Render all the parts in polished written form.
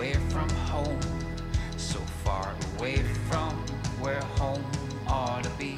away from home, so far away from where home ought to be.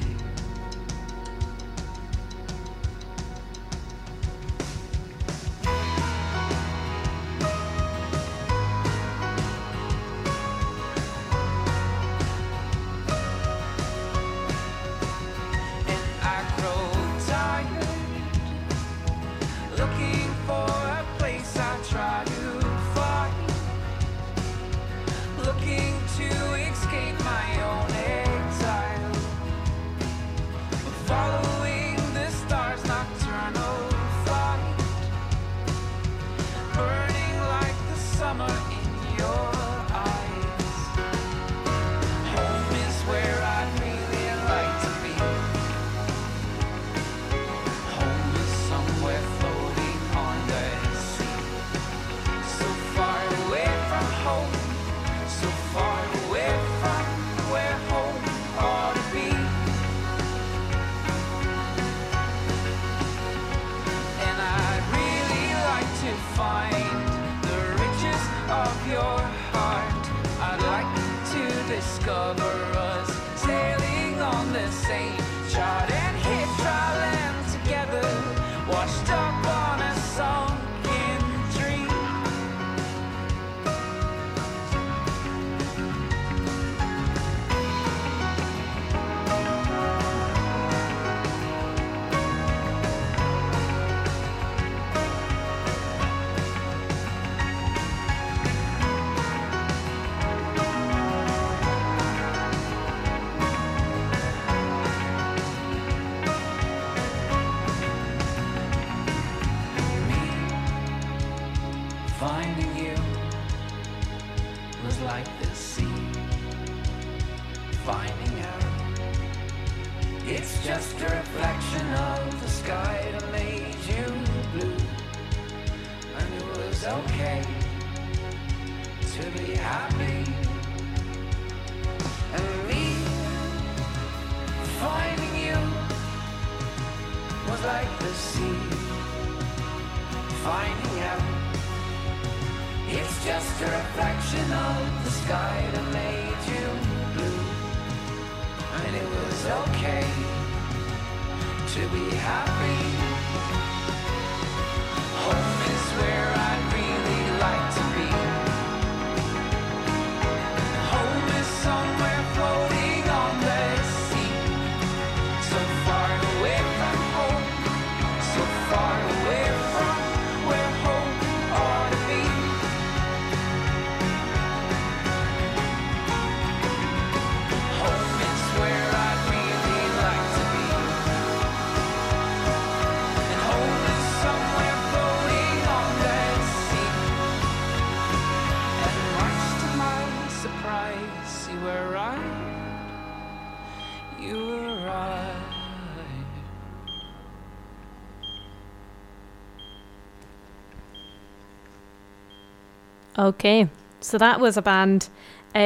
Okay, so that was a band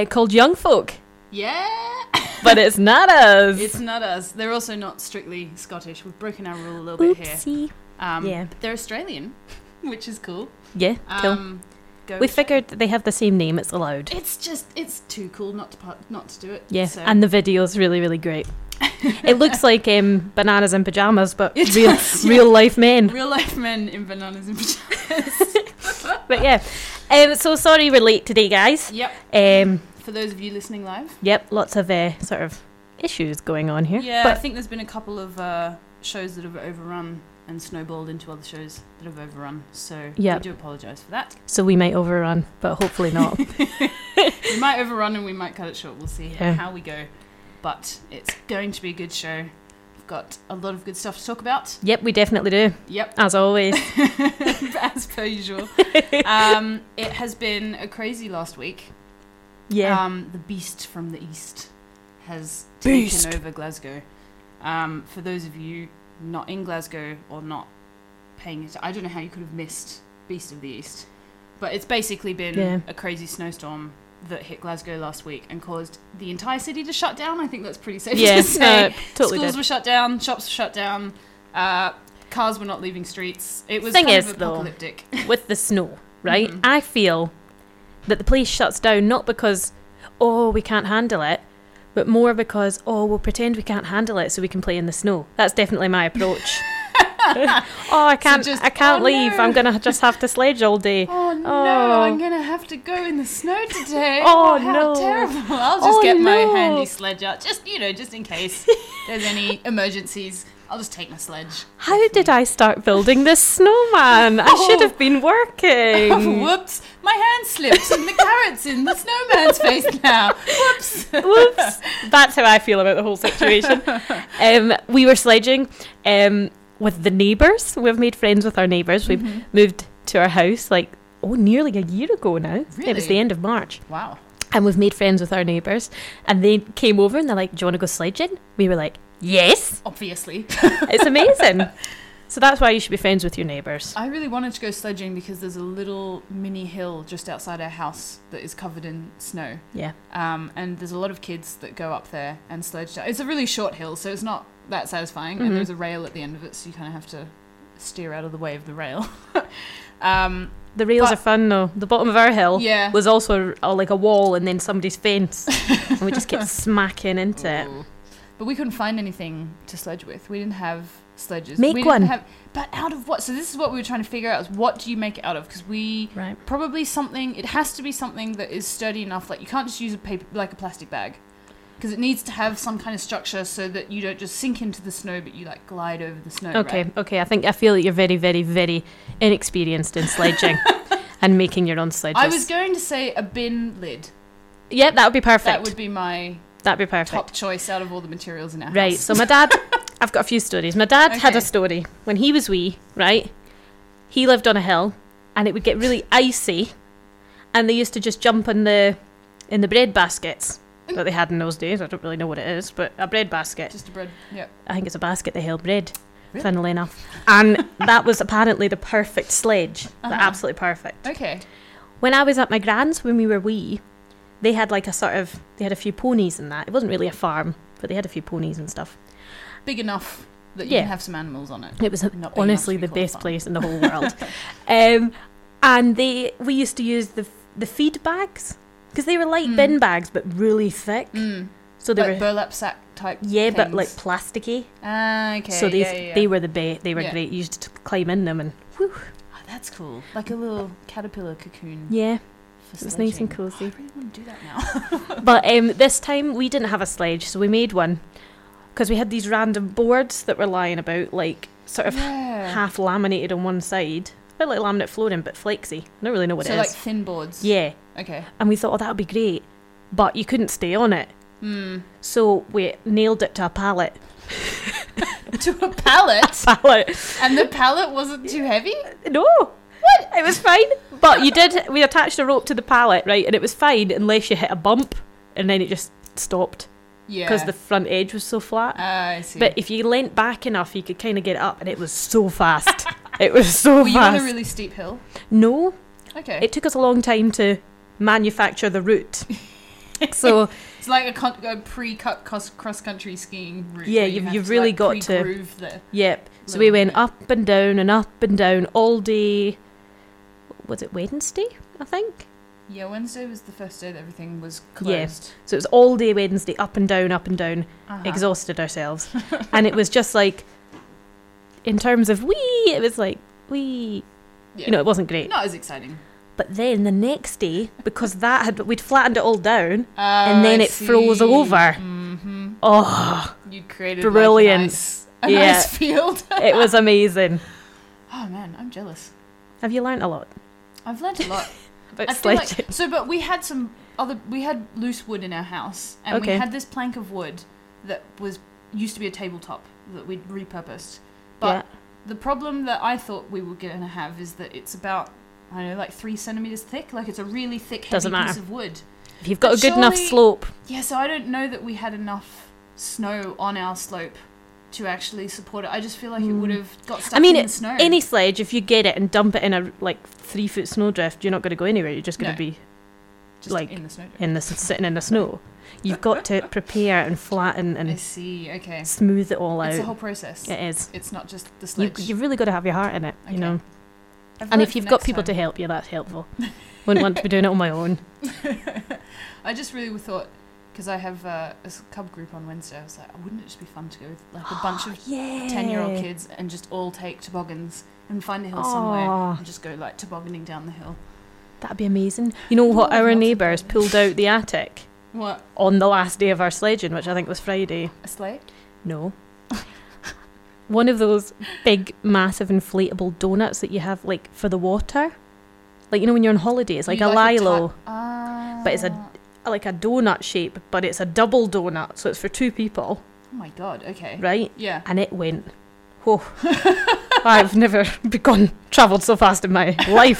called Young Folk. Yeah! But it's not us! It's not us. They're also not strictly Scottish. We've broken our rule a little bit here. Yeah. But they're Australian, which is cool. Yeah, cool. We figured that they have the same name, it's allowed. It's just, it's too cool not to do it. Yeah, so. And the video's really, really great. It looks like bananas in pyjamas, but real-life men. Real-life men in bananas in pyjamas. But yeah. So sorry we're late today, guys. Yep. For those of you listening live. Yep, lots of sort of issues going on here. Yeah, but I think there's been a couple of shows that have overrun and snowballed into other shows that have overrun. So we do apologise for that. So we might overrun, but hopefully not. We might overrun and we might cut it short. We'll see how we go. But it's going to be a good show. We've got a lot of good stuff to talk about. Yep, we definitely do. Yep. As always. As per usual. It has been a crazy last week. Yeah. The Beast from the East has taken over Glasgow. For those of you not in Glasgow or not paying it, I don't know how you could have missed Beast of the East. But it's basically been a crazy snowstorm that hit Glasgow last week and caused the entire city to shut down. I think that's pretty safe to say. Totally Schools were shut down, shops were shut down, cars were not leaving streets. It was kind of apocalyptic. Thing is, though, with the snow, right? Mm-hmm. I feel that the police shuts down, not because, oh, we can't handle it, but more because, oh, we'll pretend we can't handle it so we can play in the snow. That's definitely my approach. I can't leave. No. I'm going to just have to sledge all day. Oh no, I'm going to have to go in the snow today. Oh no. Terrible. I'll just get my handy sledge out, just in case there's any emergencies. I'll just take my sledge. How did I start building this snowman? I should have been working. Oh, whoops. My hand slipped and the carrot's in the snowman's face now. Whoops. That's how I feel about the whole situation. We were sledging with the neighbours. We've made friends with our neighbours. We've moved to our house nearly a year ago now. Really? It was the end of March. Wow. And we've made friends with our neighbours. And they came over and they're like, do you want to go sledging? We were like, yes, obviously. It's amazing. So that's why you should be friends with your neighbours. I really wanted to go sledging because there's a little mini hill just outside our house that is covered in snow. Yeah. And there's a lot of kids that go up there and sledge down. It's a really short hill, so it's not that satisfying. And there's a rail at the end of it, so you kind of have to steer out of the way of the rail. The rails are fun though. The bottom of our hill was also like a wall and then somebody's fence. And we just kept smacking into it. But we couldn't find anything to sledge with. We didn't have sledges. But out of what? So this is what we were trying to figure out, is what do you make it out of? Because probably something, it has to be something that is sturdy enough. Like you can't just use a plastic bag. Because it needs to have some kind of structure so that you don't just sink into the snow, but you glide over the snow. Okay, right? Okay. I feel that you're very, very, very inexperienced in sledging and making your own sledges. I was going to say a bin lid. Yeah, that would be perfect. That'd be perfect. Top choice out of all the materials in our house. Right, so my dad, I've got a few stories. My dad had a story. When he was wee, right, he lived on a hill and it would get really icy and they used to just jump in the bread baskets that they had in those days. I don't really know what it is, but a bread basket. Just a bread, yeah. I think it's a basket they held bread, really? Funnily enough. And that was apparently the perfect sledge. Uh-huh. Absolutely perfect. Okay. When I was at my gran's, when we were wee, they had they had a few ponies and that. It wasn't really a farm, but they had a few ponies and stuff. Big enough that you can have some animals on it. It was honestly the best place in the whole world. And we used to use the feed bags, because they were light bin bags, but really thick. Mm. So they were burlap sack type things. But plasticky. Ah, okay. So they were the best. They were great. You used to climb in them and whew. Oh, that's cool. Like a little caterpillar cocoon. Yeah. It was nice and cosy. Oh, I really want to do that now. But this time we didn't have a sledge, so we made one because we had these random boards that were lying about, half laminated on one side, a bit like laminate flooring, but flaky. I don't really know what it is. So thin boards. Yeah. Okay. And we thought, that would be great, but you couldn't stay on it. Mm. So we nailed it to a pallet. To a pallet. A pallet. And the pallet wasn't too heavy. No. What? It was fine. But we attached a rope to the pallet, right? And it was fine unless you hit a bump and then it just stopped. Yeah. Because the front edge was so flat. I see. But if you leant back enough, you could kind of get it up and it was so fast. It was so fast. Were you on a really steep hill? No. Okay. It took us a long time to manufacture the route. So it's like a pre-cut cross-country skiing route. Yeah, you've really got to pre-groove the... Yep. So we went up and down all day. Was it Wednesday, I think? Yeah, Wednesday was the first day that everything was closed. Yeah. So it was all day Wednesday, up and down, exhausted ourselves. And it was just in terms of wee, it was wee. Yeah. It wasn't great. Not as exciting. But then the next day, because we'd flattened it all down, and then it froze over. Mm-hmm. Oh, you created brilliant. Nice field. It was amazing. Oh man, I'm jealous. Have you learnt a lot? I've learnt a lot. About sledging. But we had we had loose wood in our house, and we had this plank of wood that used to be a tabletop that we'd repurposed. But the problem that I thought we were going to have is that it's about 3 centimeters thick. It's a really thick, heavy piece of wood. If you've got a good enough slope. Yeah, so I don't know that we had enough snow on our slope to actually support it. I just feel it would have got stuck in the snow. Any sledge, if you get it and dump it in a 3-foot snowdrift, you're not going to go anywhere. You're just going to be in the snowdrift, sitting in the snow. You've got to prepare and flatten and smooth it all out. It's a whole process. It is. It's not just the sledge. You've really got to have your heart in it. You know. And if you've got people to help you, that's helpful. Wouldn't want to be doing it on my own. I just really thought, because I have a cub group on Wednesday, I was like, wouldn't it just be fun to go with like a bunch of 10-year-old kids and just all take toboggans and find a hill somewhere and just go like tobogganing down the hill? That'd be amazing. You know what? Our neighbours pulled out the attic. What? On the last day of our sledging, which I think was Friday. A sleigh? No. One of those big, massive, inflatable donuts that you have, like, for the water. Like, you know, when you're on holiday, it's like you a like lilo. But it's a donut shape, but it's a double donut, so it's for two people. Oh, my God, okay. Right? Yeah. And it went, whoa. I've never travelled so fast in my life.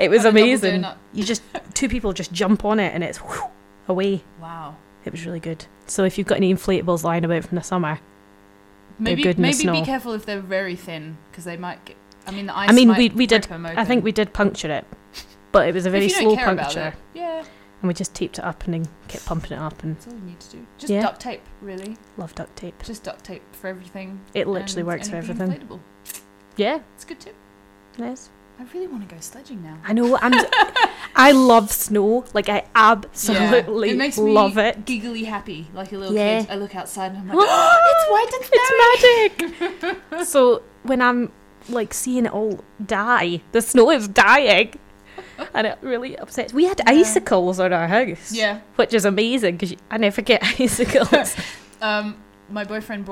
It was amazing. You just, two people just jump on it, and it's whew, away. Wow. It was really good. So if you've got any inflatables lying about from the summer... Maybe be careful if they're very thin, because they might get... I think we did puncture it, but it was a very slow puncture. Yeah. And we just taped it up and then kept pumping it up. And that's all you need to do. Just duct tape, really. Love duct tape. Just duct tape for everything. It literally works for everything. Inflatable. Yeah. It's a good tip. Nice. I really want to go sledging now. I know. I love snow. Like, I absolutely love it. It makes me giggly happy, like a little kid. I look outside and I'm like, oh, it's white and snowy. It's magic. So when I'm, like, seeing it all die, the snow is dying. And it really upsets. We had icicles on our house. Yeah. Which is amazing, because I never get icicles. My boyfriend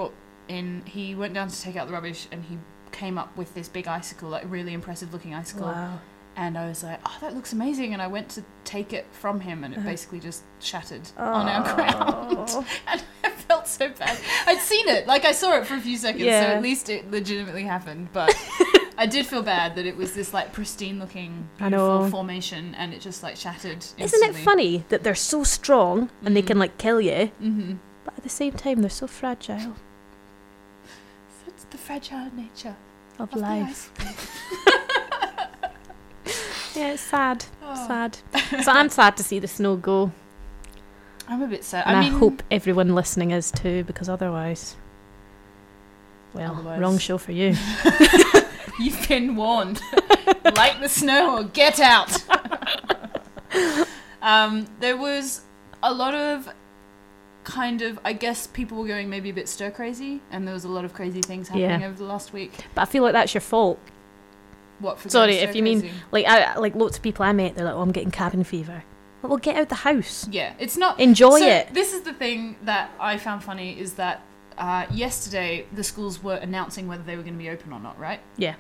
he went down to take out the rubbish, and he came up with this big icicle, like really impressive looking icicle. Wow. And I was like, oh, that looks amazing, and I went to take it from him, and it basically just shattered on our ground. And I felt so bad. I'd seen it, like I saw it for a few seconds, so at least it legitimately happened, but I did feel bad that it was this like pristine looking beautiful formation, and it just like shattered instantly. Isn't it funny that they're so strong and they can like kill you, but at the same time they're so fragile? So it's the fragile nature of life. Yeah, it's sad. Sad. So I'm sad to see the snow go. I'm a bit sad. And I hope everyone listening is too, because otherwise, wrong show for you. You've been warned. Like the snow or get out. There was a lot of kind of, I guess people were going maybe a bit stir crazy, and there was a lot of crazy things happening over the last week. But I feel like that's your fault. What, for sorry, if you mean like lots of people I met, they're like, "Oh, I'm getting cabin fever." Well, get out the house. Yeah, it's not enjoy it. This is the thing that I found funny is that yesterday the schools were announcing whether they were going to be open or not, right? Yeah.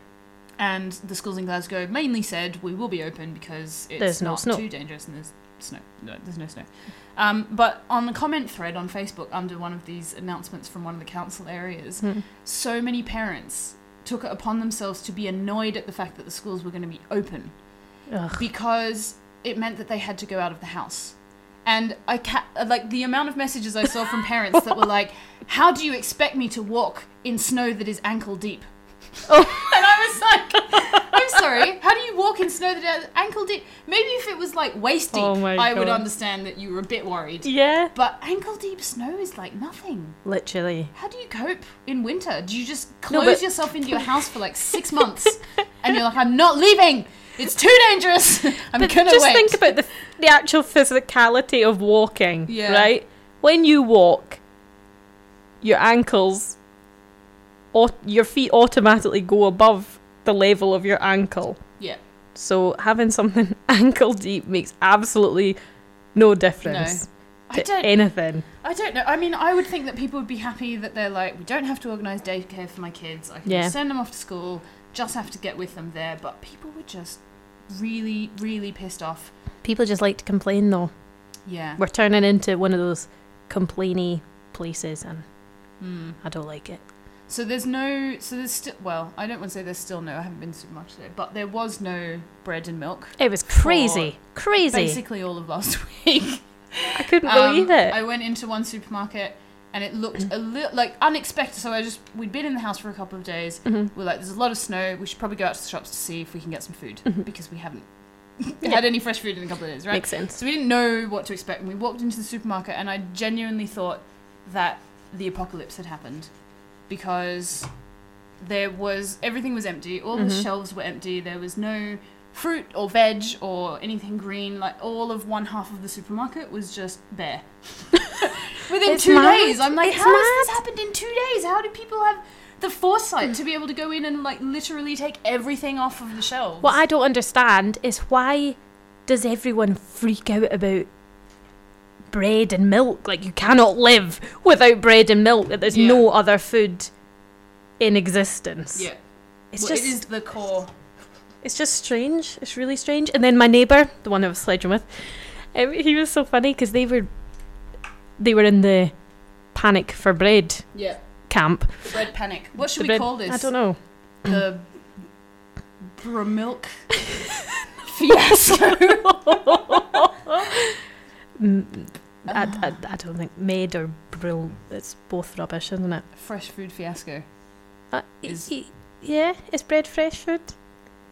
And the schools in Glasgow mainly said we will be open because it's not too dangerous and there's snow. No, there's no snow. But on the comment thread on Facebook under one of these announcements from one of the council areas, so many parents took it upon themselves to be annoyed at the fact that the schools were going to be open. Ugh. Because it meant that they had to go out of the house. And I like the amount of messages I saw from parents that were like, "How do you expect me to walk in snow that is ankle deep?" Oh. And I was like, "I'm sorry, how do you walk in snow that is ankle deep?" Maybe if it was like waist deep, I would understand that you were a bit worried. Yeah. But ankle deep snow is like nothing. Literally. How do you cope in winter? Do you just close yourself into your house for like 6 months and you're like, "I'm not leaving. It's too dangerous. I'm going to wait." Just think about the actual physicality of walking, right? When you walk, your ankles... your feet automatically go above the level of your ankle. Yeah. So having something ankle deep makes absolutely no difference to anything. I don't know. I mean, I would think that people would be happy that they're like, we don't have to organise daycare for my kids. I can send them off to school, just have to get with them there. But people were just really, really pissed off. People just like to complain, though. Yeah. We're turning into one of those complainy places, and I don't like it. So there's still, well, I don't want to say there's still no, I haven't been to much today, but there was no bread and milk. It was crazy. Basically all of last week. I couldn't believe it. I went into one supermarket and it looked a little, like, unexpected. So we'd been in the house for a couple of days. We're like, there's a lot of snow. We should probably go out to the shops to see if we can get some food because we haven't had any fresh food in a couple of days, right? Makes sense. So we didn't know what to expect. And we walked into the supermarket and I genuinely thought that the apocalypse had happened. Because everything was empty. All the shelves were empty. There was no fruit or veg or anything green. Like, all of one half of the supermarket was just bare. Within it's 2 days, I'm like, how has this happened in 2 days? How do people have the foresight to be able to go in and, like, literally take everything off of the shelves? What I don't understand is, why does everyone freak out about bread and milk? Like, you cannot live without bread and milk. There's no other food in existence. Yeah. It is the core. It's just strange. It's really strange. And then my neighbour, the one I was sledging with, he was so funny, because they were in the panic for bread camp. The bread panic. What should we call this? I don't know. The Bramilk fiasco. I don't think made or brill. It's both rubbish, isn't it? Fresh food fiasco. Is bread fresh food?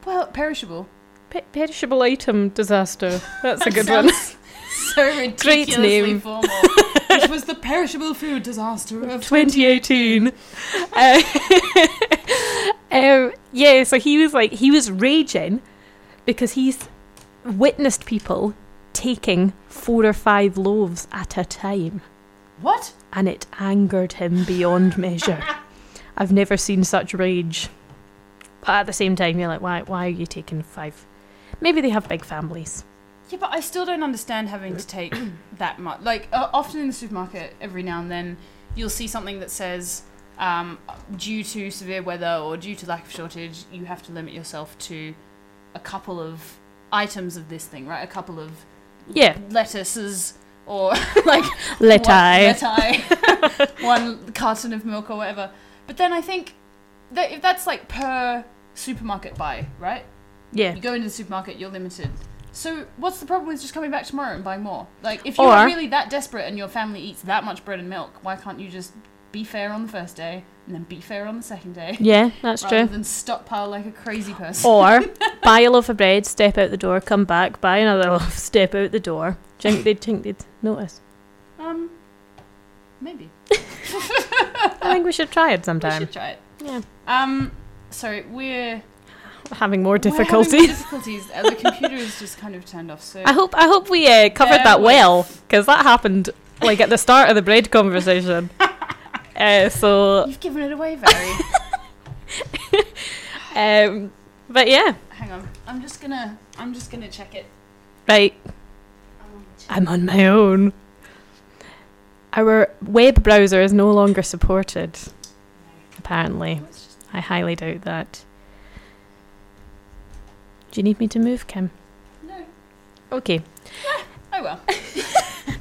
Well, perishable. Perishable item disaster. That's a good one. So ridiculously formal. Which was the perishable food disaster of 2018. So he was raging because he's witnessed people taking 4 or 5 loaves at a time. What? And it angered him beyond measure. I've never seen such rage. But at the same time, you're like, why are you taking 5? Maybe they have big families. Yeah, but I still don't understand having to take that much. Like, often in the supermarket, every now and then, you'll see something that says, due to severe weather or due to lack of shortage, you have to limit yourself to a couple of items of this thing, right? A couple of lettuces or, like... Leti. One carton of milk or whatever. But then I think that if that's, like, per supermarket buy, right? Yeah. You go into the supermarket, you're limited. So what's the problem with just coming back tomorrow and buying more? Like, if you're really that desperate and your family eats that much bread and milk, why can't you just be fair on the first day and then be fair on the second day? Yeah, that's true. Rather than stockpile like a crazy person. Or buy a loaf of bread, step out the door, come back, buy another loaf, step out the door. Do you think they'd notice? Maybe. I think we should try it sometime. We should try it. Yeah. So we're having more difficulties. The computer is just kind of turned off. So I hope we covered that well, because that happened like at the start of the bread conversation. So you've given it away, Barry. But yeah. Hang on, I'm just gonna check it. Right. I'm on my own. Our web browser is no longer supported. Apparently, I highly doubt that. Do you need me to move, Kim? No. Okay. I will.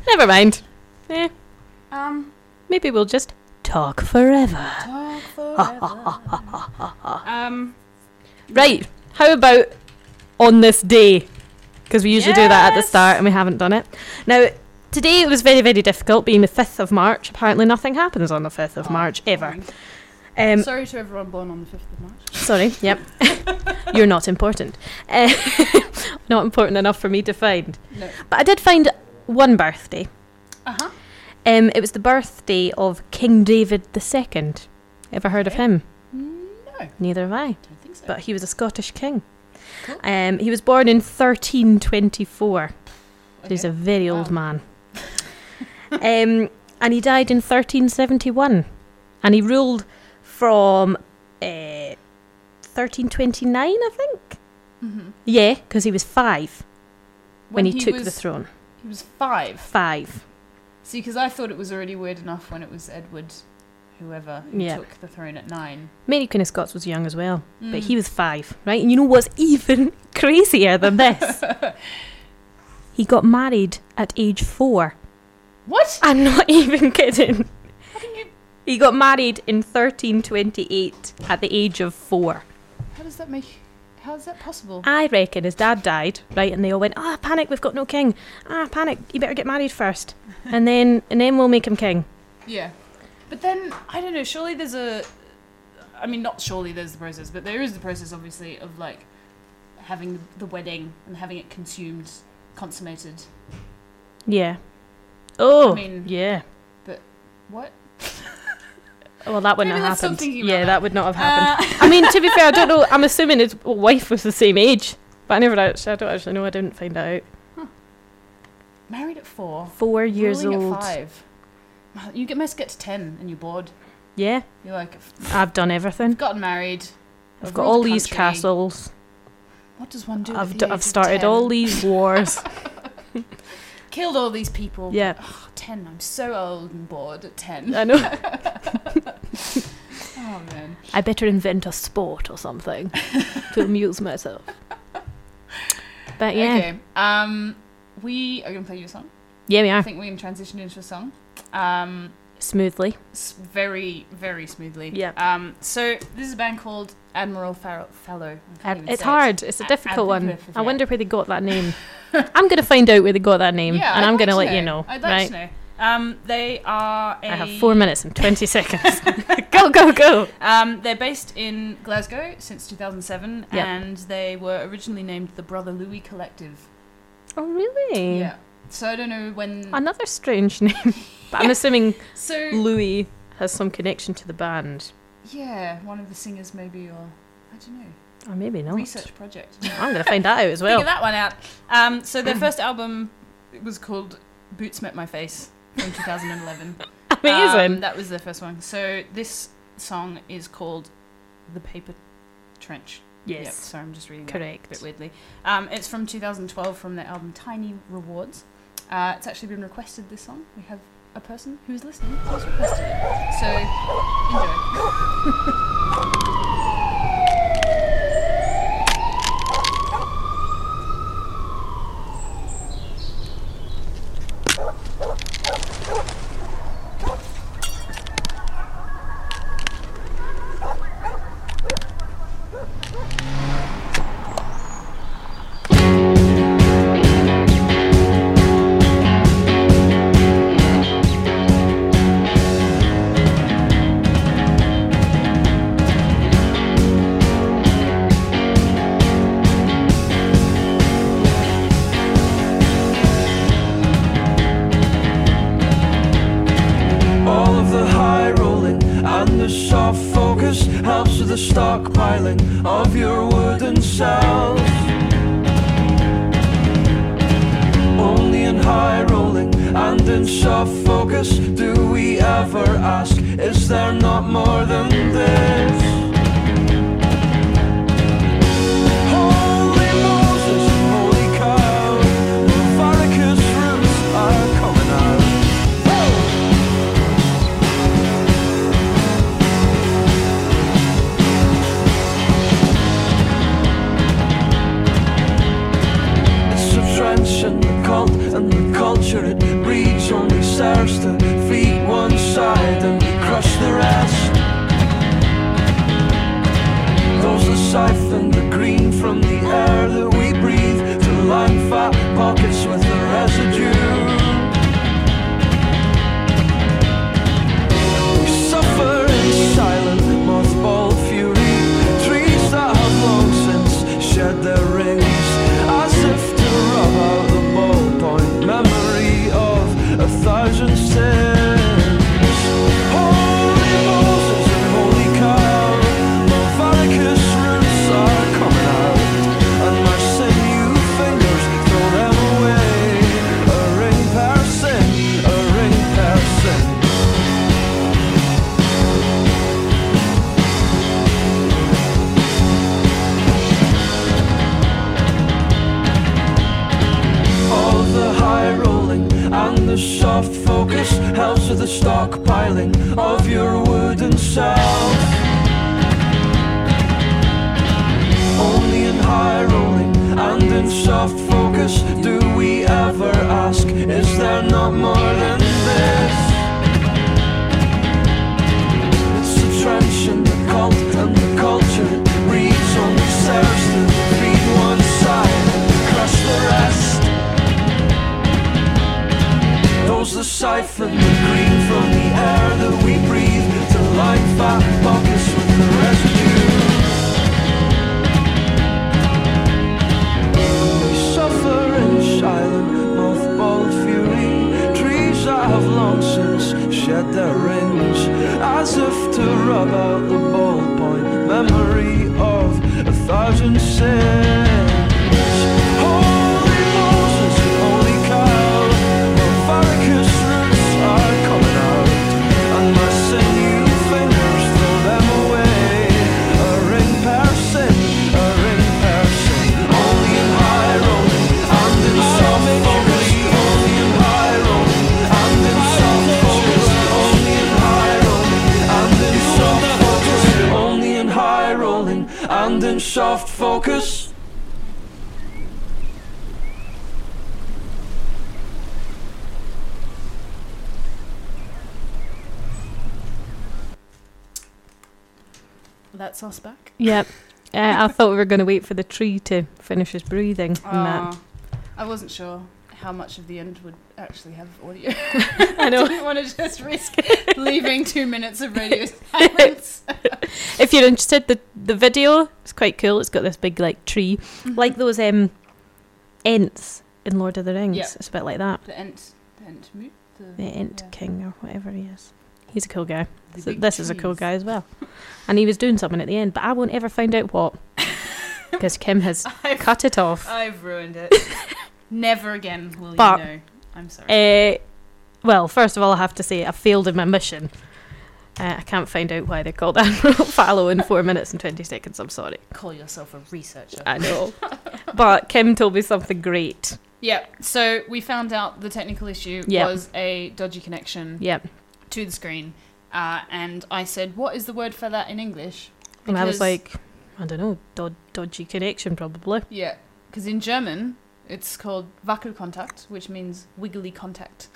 Never mind. Yeah. Maybe we'll just talk forever. Right. How about on this day? Because we usually do that at the start, and we haven't done it. Now, today it was very, very difficult, being the 5th of March. Apparently, nothing happens on the 5th of March ever. Sorry to everyone born on the 5th of March. Sorry, yep. You're not important. Not important enough for me to find. No. But I did find one birthday. Uh-huh. It was the birthday of King David II. Ever heard of him? No. Neither have I. Don't think so. But he was a Scottish king. Cool. He was born in 1324. Okay. So he's a very old man. And he died in 1371. And he ruled from 1329, I think. Mm-hmm. Yeah, because he was 5 when he took the throne. He was 5? 5. See, because I thought it was already weird enough when it was Edward, whoever, who took the throne at 9. Mary Queen of Scots was young as well, but he was 5, right? And you know what's even crazier than this? He got married at age 4. What? I'm not even kidding. He got married in 1328 at the age of 4. How is that possible? I reckon his dad died, right, and they all went, panic, we've got no king. Panic, you better get married first. and then we'll make him king. Yeah. But then, I don't know, there's the process, but there is the process, obviously, of, like, having the wedding and having it consummated. Yeah. Oh, I mean, yeah. But what? Well, that wouldn't have happened. Yeah, that would not have happened. I mean, to be fair, I don't know. I'm assuming his wife was the same age, but I don't actually know. I didn't find that out. Huh. Married at 4. 4 years Ruling old. At 5. You must get to 10 and you're bored. Yeah. You're like, I've done everything. I've gotten married. I've got all these castles. What does one do with I've started 10? All these wars. Killed all these people. Yeah. Oh, 10. I'm so old and bored at 10. I know. Oh, man. I better invent a sport or something to amuse myself. But, yeah. Okay. We are going to play you a song. Yeah, we are. I think we can transition into a song. Smoothly. Very, very smoothly. Yeah. So this is a band called Admiral Fallow. It's hard. It's a difficult one. I wonder where they got that name. I'm going to find out where they got that name, and I'm going to let you know. I'd like to know. They are I have 4 minutes and 20 seconds. Go, go, go. They're based in Glasgow since 2007, and they were originally named the Brother Louis Collective. Oh, really? Yeah. So I don't know when... Another strange name. But I'm assuming Louis has some connection to the band. Yeah, one of the singers maybe, or I don't know. Or maybe not. Research project. I'm going to find that out as well. Figure that one out. So their first album was called Boots Met My Face in 2011. Amazing. That was their first one. So this song is called The Paper Trench. Yes. Yep, sorry, I'm just reading that a bit weirdly. It's from 2012 from their album Tiny Rewards. It's actually been requested, this song. We have a person who's listening who's requested it. So, enjoy. Their rings. as if to rub out the ballpoint memory of 1,000 sins. Soft focus. That's us back. Yep. I thought we were going to wait for the tree to finish his breathing. That. I wasn't sure how much of the end would actually have audio. I know. I didn't want to just risk leaving 2 minutes of radio silence. If you're interested, the video is quite cool. It's got this big like tree, mm-hmm. like those Ents in Lord of the Rings. Yep. It's a bit like that. The Ent King or whatever he is. He's a cool guy. So this is a cool guy as well. And he was doing something at the end, but I won't ever find out what, because Kim has cut it off. I've ruined it. Never again will but, you know. I'm sorry. Well, first of all, I have to say I failed in my mission. I can't find out why they're called Admiral Fallow in 4 minutes and 20 seconds. I'm sorry. Call yourself a researcher. I know. But Kim told me something great. Yeah. So we found out the technical issue was a dodgy connection to the screen. And I said, what is the word for that in English? Because and I was like, I don't know, dodgy connection probably. Yeah. Because in German, it's called Wackelkontakt, which means wiggly contact.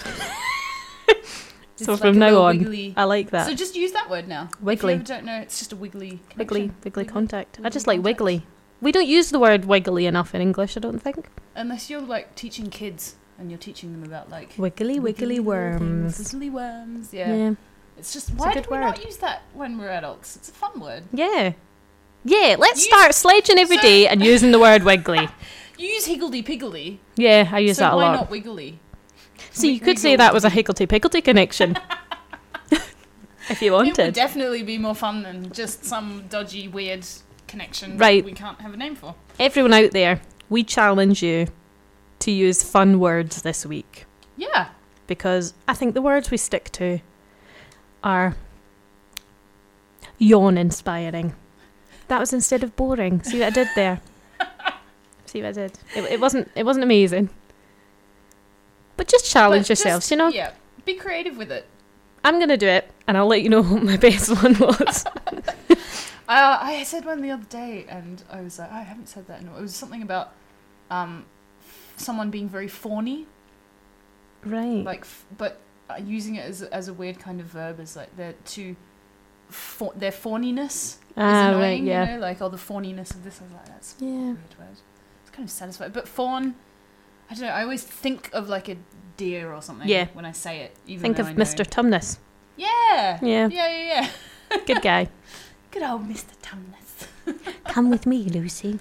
So like from now on, wiggly. I like that. So just use that word now. Wiggly. If you don't know, it's just a wiggly connection. Wiggly contact. Wiggly I just like contact. Wiggly. We don't use the word wiggly enough in English, I don't think. Unless you're like teaching kids and you're teaching them about like wiggly worms. Wiggly worms, yeah. It's just why do we not use that when we're adults? It's a fun word. Yeah. Yeah, let's start sledging every day and using the word wiggly. You use higgledy-piggledy. Yeah, I use that a lot. So why not wiggly? So you could say that was a higgledy-piggledy connection. If you wanted. It would definitely be more fun than just some dodgy, weird connection that we can't have a name for. Everyone out there, we challenge you to use fun words this week. Yeah. Because I think the words we stick to are yawn-inspiring. That was instead of boring. See what I did there? See what I did? It wasn't amazing. But just challenge yourselves, you know? Yeah, be creative with it. I'm going to do it, and I'll let you know what my best one was. I said one the other day, and I was like, I haven't said that in a while. It was something about someone being very fawny. Right. Like, but using it as a weird kind of verb is like their fawniness is annoying, right, yeah. You know? Like, the fawniness of this. I was like, that's a weird word. It's kind of satisfying. But fawn... I don't know, I always think of like a deer or something when I say it. Even think of Mr. Tumnus. Yeah. Yeah. Yeah. Good guy. Good old Mr. Tumnus. Come with me, Lucy.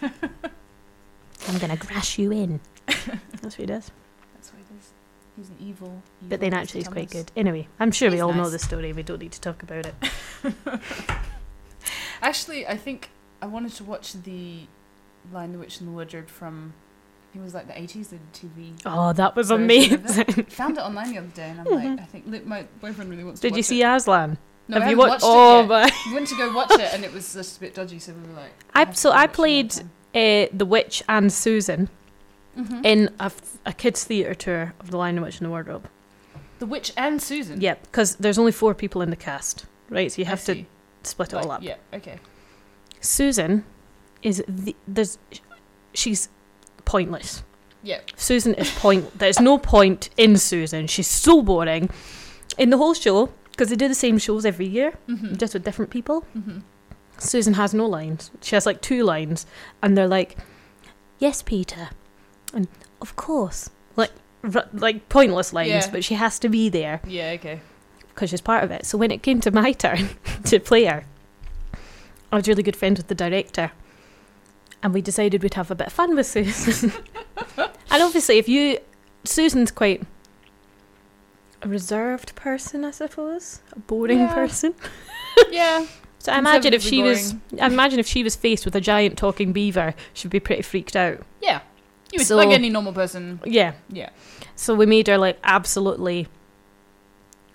I'm going to grash you in. That's what he does. He's an evil but then actually Mr. he's Tumnus. Quite good. Anyway, I'm sure we all know the story. We don't need to talk about it. Actually, I think I wanted to watch The Lion, the Witch and the Wardrobe from... It was like the 80s, the TV. Oh, that was amazing. Found it online the other day, and I'm like, I think my boyfriend really wants to watch it. Did you see Aslan? No, I haven't watched it yet. We went to go watch it, and it was just a bit dodgy, so we were like... I played The Witch and Susan in a kids' theatre tour of The Lion, the Witch and the Wardrobe. The Witch and Susan? Yeah, because there's only 4 people in the cast, right? So you have to split it all up. Yeah, okay. Susan is... She's... pointless. Yeah. Susan is there's no point in Susan. She's so boring. In the whole show, because they do the same shows every year, just with different people, Susan has no lines. She has like 2 lines, and they're like, yes, Peter. And of course. Like pointless lines, but she has to be there. Yeah, okay. Because she's part of it. So when it came to my turn to play her, I was really good friends with the director. And we decided we'd have a bit of fun with Susan. And obviously, Susan's quite a reserved person, I suppose. A boring person. Yeah. So I imagine if she was, faced with a giant talking beaver, she'd be pretty freaked out. Yeah. You would, like any normal person. Yeah. Yeah. So we made her like absolutely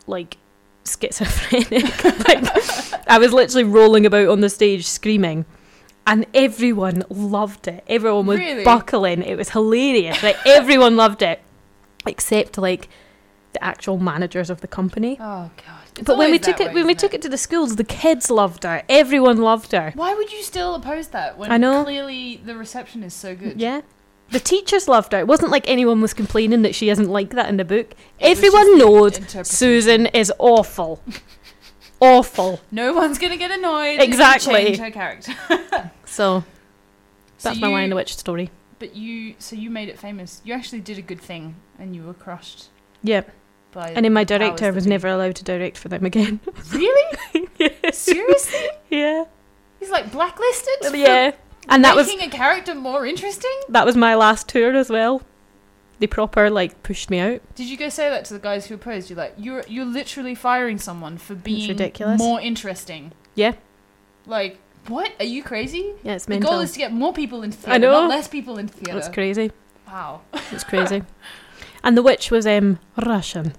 like schizophrenic. Like, I was literally rolling about on the stage screaming. And everyone loved it. Everyone was buckling. It was hilarious. Like, everyone loved it. Except, like, the actual managers of the company. Oh, God. It's but when we took it, it to the schools, the kids loved her. Everyone loved her. Why would you still oppose that when clearly the reception is so good? Yeah. The teachers loved her. It wasn't like anyone was complaining that she isn't like that in the book. Everyone knows Susan is awful. Awful. No one's going to get annoyed. Exactly. Change her character. So that's my Lion the Witch story. But you made it famous. You actually did a good thing and you were crushed. Yeah. And then my director was never allowed to direct for them again. Really? Yeah. Seriously? Yeah. He's like blacklisted? Yeah. And that was making a character more interesting? That was my last tour as well. They proper, like, pushed me out. Did you go say that to the guys who opposed you? Like, you're literally firing someone for being more interesting. Yeah. Like, what? Are you crazy? Yeah, it's mental. The goal is to get more people into theatre, not less people into theatre. That's crazy. Wow. It's crazy. And the witch was Russian.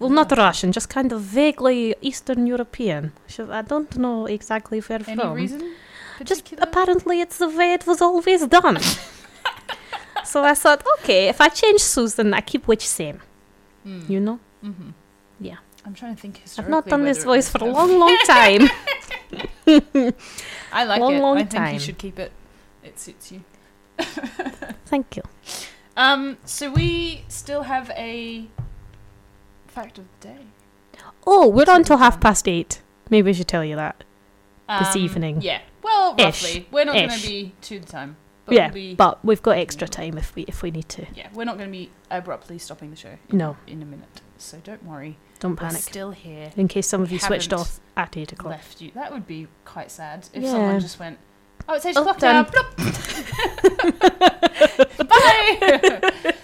Well, not Russian, just kind of vaguely Eastern European. I don't know exactly where from. Any reason? Just apparently it's the way it was always done. So I thought, okay, if I change Susan, I keep witch same. Mm. You know? Mm-hmm. Yeah. I'm trying to think historically. I've not done this voice for a long, long time. I like it. I think you should keep it. It suits you. Thank you. So we still have a fact of the day. Oh, we're on till 8:30. Maybe we should tell you that this evening. Yeah. Well, roughly. Ish. We're not going to be to the time. But but we've got extra time if we need to. Yeah, we're not going to be abruptly stopping the show in a minute. So don't worry. Don't panic. We're still here. In case some of you switched off at 8 o'clock. Left you. That would be quite sad if someone just went, oh, it's 8 o'clock now. Bye!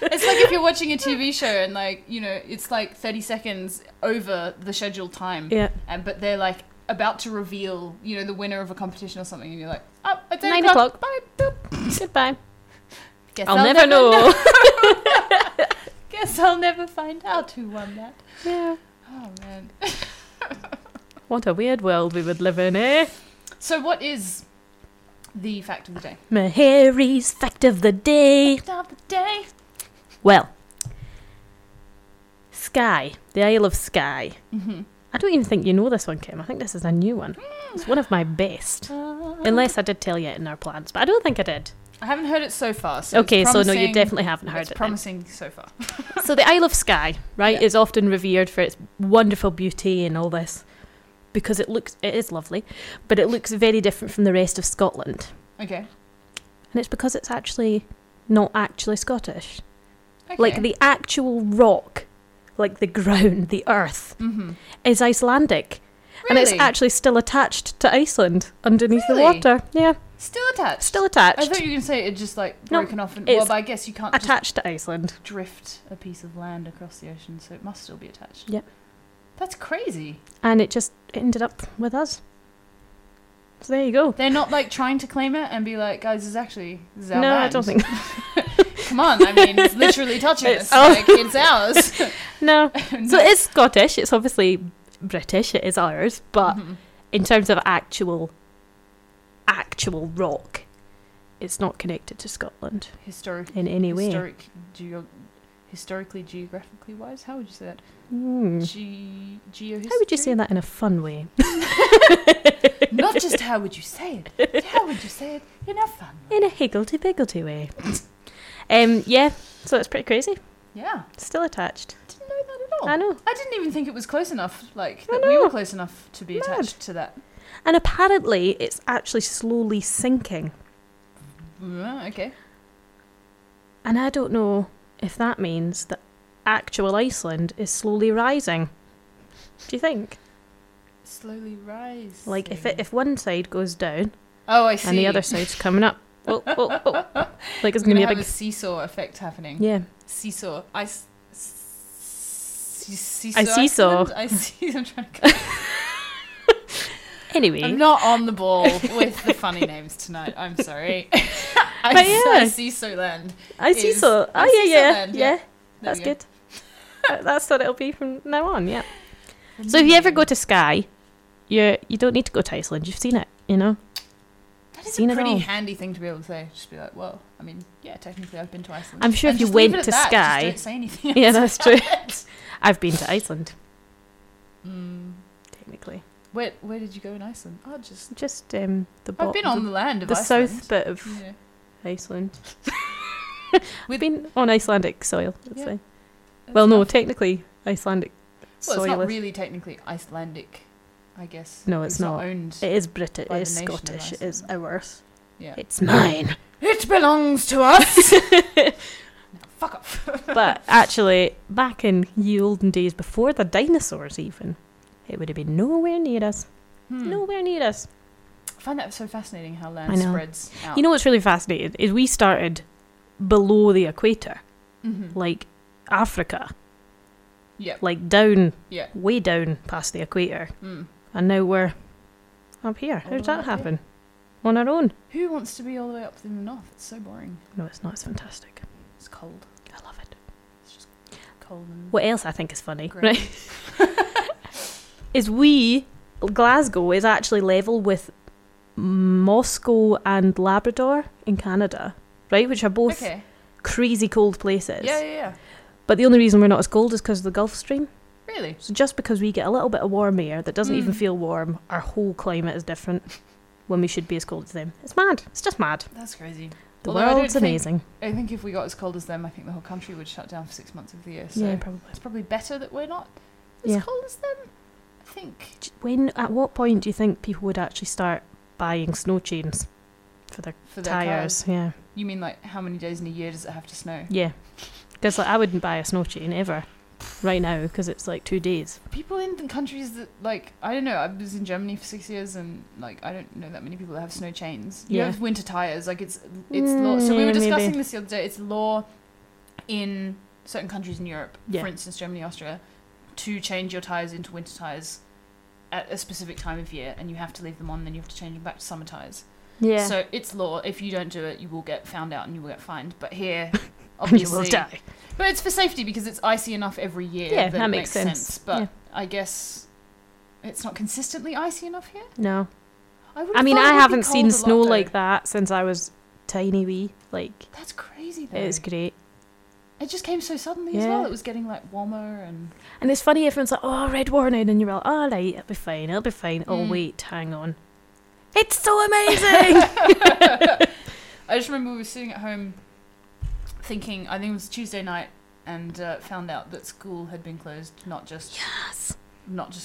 It's like if you're watching a TV show and, like, you know, it's like 30 seconds over the scheduled time. Yeah. But they're, like, about to reveal, you know, the winner of a competition or something, and you're like, oh, it's 8 o'clock. Bye. Boop. Goodbye. Guess I'll never know. Guess I'll never find out who won that. Yeah. Oh, man. What a weird world we would live in, eh? So what is the fact of the day? Mary's fact of the day. Fact of the day. Well, Skye, the Isle of Skye. Mm-hmm. I don't even think you know this one, Kim. I think this is a new one. It's one of my best. Unless I did tell you it in our plans, but I don't think I did. I haven't heard it so far. So okay, so no, you definitely haven't heard it. It's promising so far. So the Isle of Skye, right, is often revered for its wonderful beauty and all this, because it is lovely, but it looks very different from the rest of Scotland. Okay. And it's because it's actually not actually Scottish. Okay. Like the actual rock, like the ground, the earth, is Icelandic. Really? And it's actually still attached to Iceland underneath the water. Yeah. Still attached? Still attached. I thought you were going to say it just like broken off. And, well, but I guess you can't attached to Iceland. Drift a piece of land across the ocean, so it must still be attached. Yeah. That's crazy. And it just ended up with us. So there you go. They're not like trying to claim it and be like, guys, this is our land. I don't think. Come on, I mean, it's literally touching us. Like, it's ours. No. So it is Scottish. It's obviously British. It is ours. But in terms of actual rock, it's not connected to Scotland. In any way. Historically, geographically wise, how would you say that? How would you say that in a fun way? Not just how would you say it. How would you say it in a fun way? In a higgledy-piggledy way. Yeah, so it's pretty crazy. Yeah. Still attached. Didn't know that at all. I know. I didn't even think it was close enough, like, that we were close enough to be attached to that. And apparently it's actually slowly sinking. Okay. And I don't know if that means that actual Iceland is slowly rising. Do you think? Slowly rise. Like, if one side goes down... Oh, I see. And the other side's coming up. Oh. Like, it's going to be a big... a seesaw effect happening. Yeah. Seesaw. I see. I'm trying to. Anyway, I'm not on the ball with the funny names tonight. I'm sorry. I see so land. Oh yeah, yeah. That's good. That's what it'll be from now on. Yeah. So if you ever go to Skye, you don't need to go to Iceland. You've seen it, you know. That is a pretty handy thing to be able to say. Just be like, well, I mean, yeah, technically I've been to Iceland. I'm sure if you went to Skye, don't say anything. Yeah, that's true. I've been to Iceland. Technically. Where did you go in Iceland? Oh, just the bottom. I've been on the land of Iceland. The south bit of Iceland. We've been on Icelandic soil, let's say. Well, no, technically Icelandic soil. Well, it's not really technically Icelandic, I guess. No, it's not. It is British. It is Scottish. It is ours. Yeah. It's mine. It belongs to us. No, fuck off. But actually, back in ye olden days, before the dinosaurs even, it would have been nowhere near us. Nowhere near us. I find that so fascinating how land spreads out. You know what's really fascinating is we started below the equator. Mm-hmm. Like Africa. Yeah. Like down, way down past the equator. Mm. And now we're up here. How did that happen? On our own. Who wants to be all the way up in the north? It's so boring. No, it's not. It's fantastic. It's cold. I love it. It's just cold. And what else I think is funny, right? Is Glasgow is actually level with Moscow and Labrador in Canada, right? Which are both crazy cold places. Yeah. But the only reason we're not as cold is because of the Gulf Stream. Really? So just because we get a little bit of warm air that doesn't even feel warm, our whole climate is different when we should be as cold as them. It's mad. It's just mad. That's crazy. The world's amazing. I think if we got as cold as them, I think the whole country would shut down for 6 months of the year. So yeah, probably. It's probably better that we're not as cold as them, I think. At what point do you think people would actually start buying snow chains for their tyres? Yeah. You mean like how many days in a year does it have to snow? Yeah. Because I wouldn't buy a snow chain ever right now because it's like 2 days. People in the countries that, like, I don't know, I was in Germany for 6 years and, like, I don't know that many people that have snow chains. Yeah. You have winter tyres. Like, it's law. So we were discussing this the other day. It's law in certain countries in Europe, for instance, Germany, Austria, to change your tyres into winter tyres at a specific time of year, and you have to leave them on, then you have to change them back to summer tyres. Yeah. So it's law. If you don't do it, you will get found out and you will get fined. But here... obviously, and you will die. But it's for safety because it's icy enough every year. Yeah, that makes sense. But I guess it's not consistently icy enough here. No. I haven't seen snow like that since I was tiny wee. Like, that's crazy though. It was great. It just came so suddenly as well. It was getting like warmer and it's funny, everyone's like, oh, red warning, and you're like, oh, right, it'll be fine. Oh wait, hang on. It's so amazing. I just remember we were sitting at home thinking, I think it was Tuesday night, and found out that school had been closed not just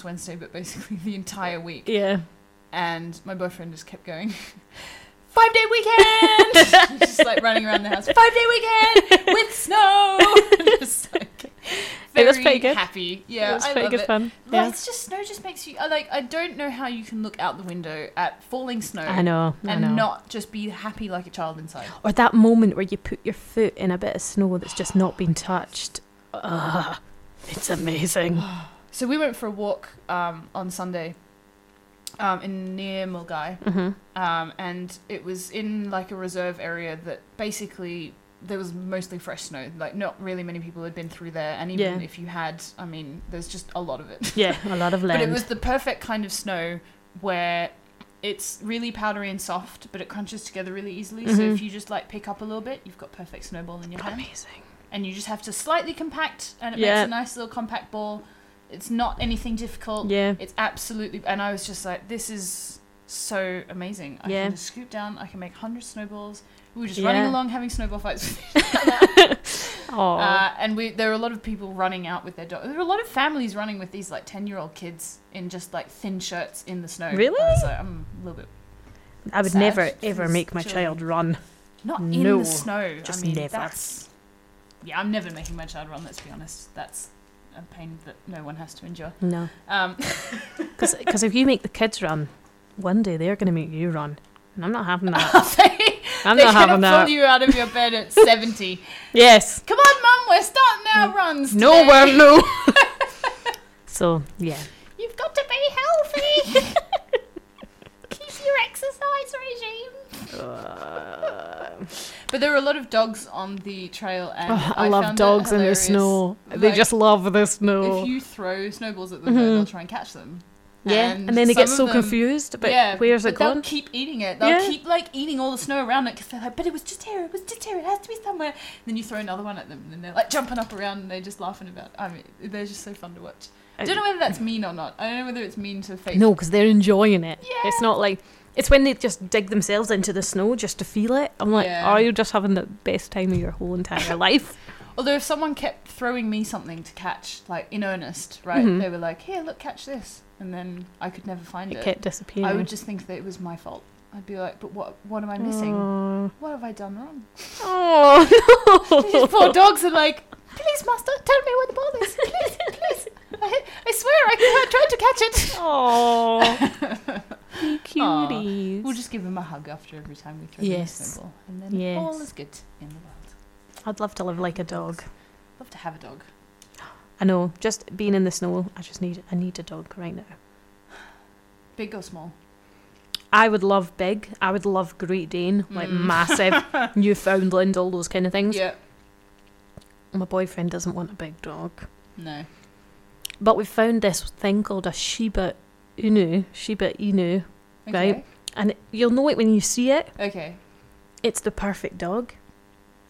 Wednesday, but basically the entire week. Yeah. And my boyfriend just kept going, 5-day weekend! Just like running around the house, 5-day weekend with snow! Just like very happy. Yeah, it was pretty good fun. Yeah. Like, it's just, snow just makes you, like, I don't know how you can look out the window at falling snow. I know. Not just be happy like a child inside. Or that moment where you put your foot in a bit of snow that's just not been touched. It's amazing. So we went for a walk on Sunday in near Mulgai, mm-hmm. And it was in like a reserve area that basically there was mostly fresh snow. Like, not really many people had been through there, and even if you had, I mean, there's just a lot of it. Yeah, a lot of land. But it was the perfect kind of snow where it's really powdery and soft, but it crunches together really easily. Mm-hmm. So if you just like pick up a little bit, you've got perfect snowball in your hand. Amazing. And you just have to slightly compact, and it makes a nice little compact ball. It's not anything difficult. Yeah. It's absolutely... And I was just like, this is so amazing. I can just scoop down. I can make 100 snowballs. We were just running along, having snowball fights. And there were a lot of people running out with their dogs. There were a lot of families running with these, like, 10-year-old kids in just, like, thin shirts in the snow. Really? So I'm a little bit I would sad. Never, ever make my child run. Not in the snow. Just never. That's... Yeah, I'm never making my child run, let's be honest. That's... a pain that no one has to endure. No. Because if you make the kids run, one day they're going to make you run. And I'm not having that. I'm not having that. They're going to pull you out of your bed at 70. Yes. Come on, Mum, we're starting our runs today. No, So, yeah. You've got to be healthy. Keep your exercise regime. But there were a lot of dogs on the trail, and I love dogs in the snow. Like, they just love the snow. If you throw snowballs at them, they'll try and catch them. Yeah, and then they get so confused. But where's it gone? They'll keep eating it. They'll keep like eating all the snow around it because they're like, but it was just here. It was just here. It has to be somewhere. And then you throw another one at them, and then they're like jumping up around and they're just laughing about it. I mean, they're just so fun to watch. I don't know whether that's mean or not. I don't know whether it's mean to fake. No, because they're enjoying it. Yeah. It's not like it's when they just dig themselves into the snow just to feel it. I'm like, oh, you're just having the best time of your whole entire life. Although if someone kept throwing me something to catch, like in earnest, right? Mm-hmm. They were like, here, look, catch this. And then I could never find it. It kept disappearing. I would just think that it was my fault. I'd be like, but what am I missing? What have I done wrong? Oh, no. These poor dogs are like, please, master, tell me where the ball is. Please, please. I swear I tried to catch it. Oh, you cuties. Aww. We'll just give them a hug after every time we throw them a snowball. And then all is good in the world. I'd love to live like a dog. Love to have a dog. I know, just being in the snow, I need a dog right now. Big or small? I would love big. I would love Great Dane, like massive, Newfoundland, all those kind of things. Yeah. My boyfriend doesn't want a big dog. No. But we found this thing called a Shiba Inu, okay. Right? And you'll know it when you see it. Okay. It's the perfect dog.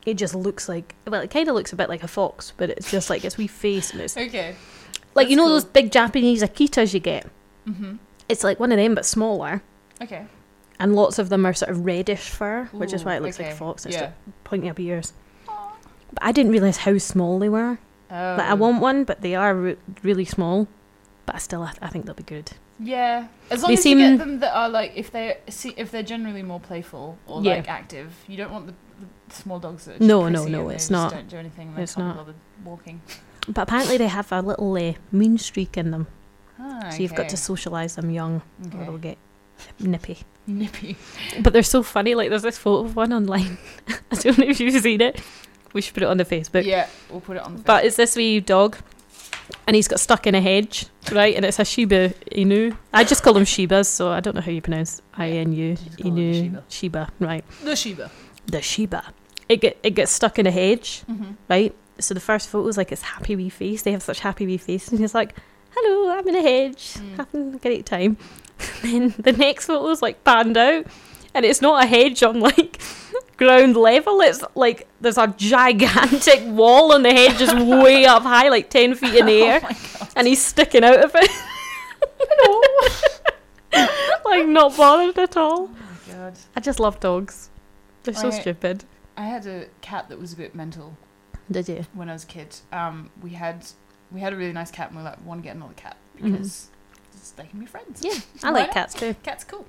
It just looks like, well, it kind of looks a bit like a fox, but it's just like its wee face. And it's, okay. Like, that's you know those big Japanese Akitas you get? Mm-hmm. It's like one of them, but smaller. Okay. And lots of them are sort of reddish fur, which is why it looks like a fox. It's pointing up ears. Aww. But I didn't realise how small they were. Oh. Like, I want one, but they are really small. But I think they'll be good. Yeah, as long as you get them that are like, if they're generally more playful or like active, you don't want the small dogs that are no, it's not. Don't do anything. They it's can't not bother walking. But apparently they have a little mean streak in them, so you've got to socialise them young, or they'll get nippy. Nippy. But they're so funny. Like there's this photo of one online. I don't know if you've seen it. We should put it on the Facebook. Yeah, we'll put it on the Facebook. But it's this wee dog. And he's got stuck in a hedge, right? And it's a Shiba Inu. I just call them Shibas, so I don't know how you pronounce I-N-U, Inu, Shiba, right? The Shiba. It gets stuck in a hedge, right? So the first photo is like its happy wee face. They have such happy wee faces. And he's like, hello, I'm in a hedge. Having a great time. And then the next photo is like panned out. And it's not a hedge on like ground level, it's like there's a gigantic wall on the hedge just way up high, like 10 feet in the air. Oh, and he's sticking out of it. Like not bothered at all. Oh my god. I just love dogs. They're so stupid. I had a cat that was a bit mental. Did you? When I was a kid. We had a really nice cat and we were like, want to get another cat because they can be friends. Yeah, I like cats too. Cats cool.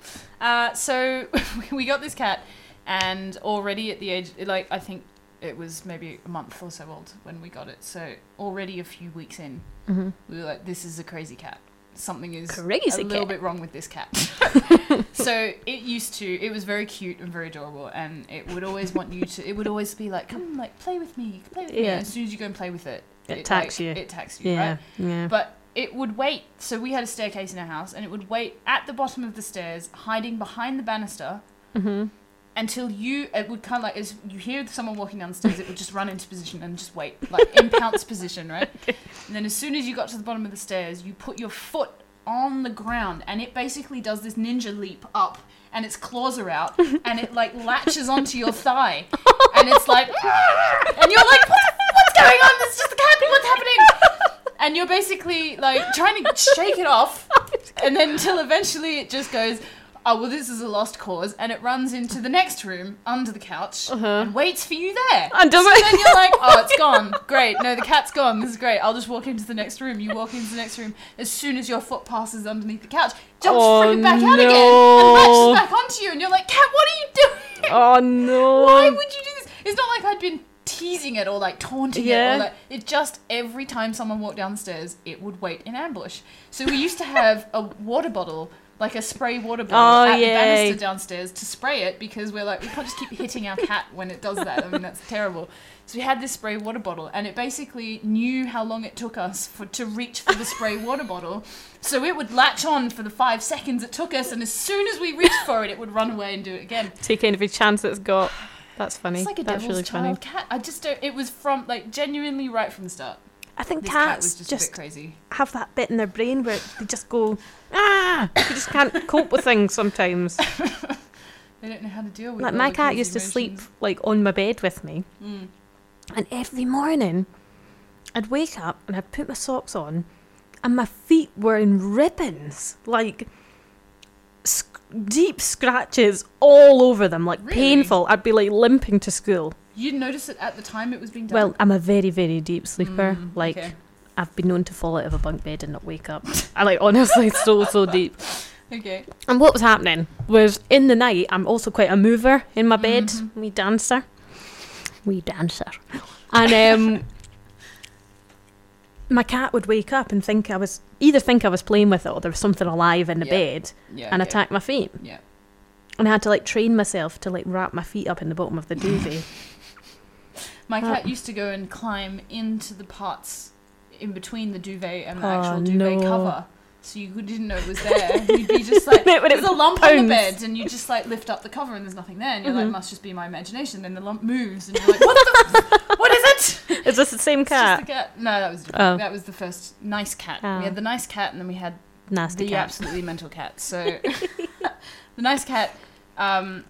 So we got this cat, and already at the age, like I think it was maybe a month or so old when we got it. So already a few weeks in, we were like, "This is a crazy cat. Something is a little bit wrong with this cat." So it was very cute and very adorable, and it would always it would always be like, "Come, like play with me, play with me." And as soon as you go and play with it, it attacks you. It attacks you, right? Yeah. But it would wait. So we had a staircase in our house, and it would wait at the bottom of the stairs, hiding behind the banister, until it would kind of like, as you hear someone walking down the stairs, it would just run into position and just wait, like in pounce position, right? Okay. And then as soon as you got to the bottom of the stairs, you put your foot on the ground, and it basically does this ninja leap up, and its claws are out, and it like latches onto your thigh, and it's like, and you're like, what's going on? This is just a cat. What's happening? And you're basically, like, trying to shake it off, and then until eventually it just goes, oh, well, this is a lost cause, and it runs into the next room, under the couch, and waits for you there. And then you're like, oh, it's gone. Great. No, the cat's gone. This is great. I'll just walk into the next room. You walk into the next room. As soon as your foot passes underneath the couch, jumps freaking back out again, and latches back onto you, and you're like, cat, what are you doing? Oh, no. Why would you do this? It's not like I'd been teasing it or like taunting it or like, it just every time someone walked downstairs it would wait in ambush. So we used to have a water bottle like a spray water bottle at the banister downstairs to spray it, because we're like, we can't just keep hitting our cat when it does that. I mean, that's terrible. So we had this spray water bottle, and it basically knew how long it took us to reach for the spray water bottle. So it would latch on for the 5 seconds it took us, and as soon as we reached for it, it would run away and do it again. Taking every chance it's got. That's funny. It's like a that's devil's really child funny. Cat. I just don't... It was from, like, genuinely right from the start. I think this cats cat was just a bit crazy. Have that bit in their brain where they just go, ah! They just can't cope with things sometimes. They don't know how to deal with it. Like, my cat used to sleep, like, on my bed with me. Mm. And every morning, I'd wake up and I'd put my socks on and my feet were in ribbons. Like... deep scratches all over them, like, really? Painful. I'd be like limping to school. You didn't notice it at the time it was being done? Well, I'm a very, very deep sleeper. Like, okay. I've been known to fall out of a bunk bed and not wake up. I like, honestly, so deep. Okay. And what was happening was, in the night, I'm also quite a mover in my bed. Mm-hmm. Wee dancer. And my cat would wake up and think I was playing with it, or there was something alive in the bed and attack my feet. Yeah. And I had to like train myself to like wrap my feet up in the bottom of the duvet. My cat used to go and climb into the parts in between the duvet and the actual duvet cover. So you didn't know it was there. You'd be just like, there's a lump on the bed, and you just like lift up the cover and there's nothing there, and you're like, must just be my imagination. Then the lump moves and you're like, what is it? Is this the same cat? It's just the cat. No, that was different. Oh. That was the first nice cat. Oh. We had the nice cat, and then we had the cat. Absolutely mental cat. So the nice cat, I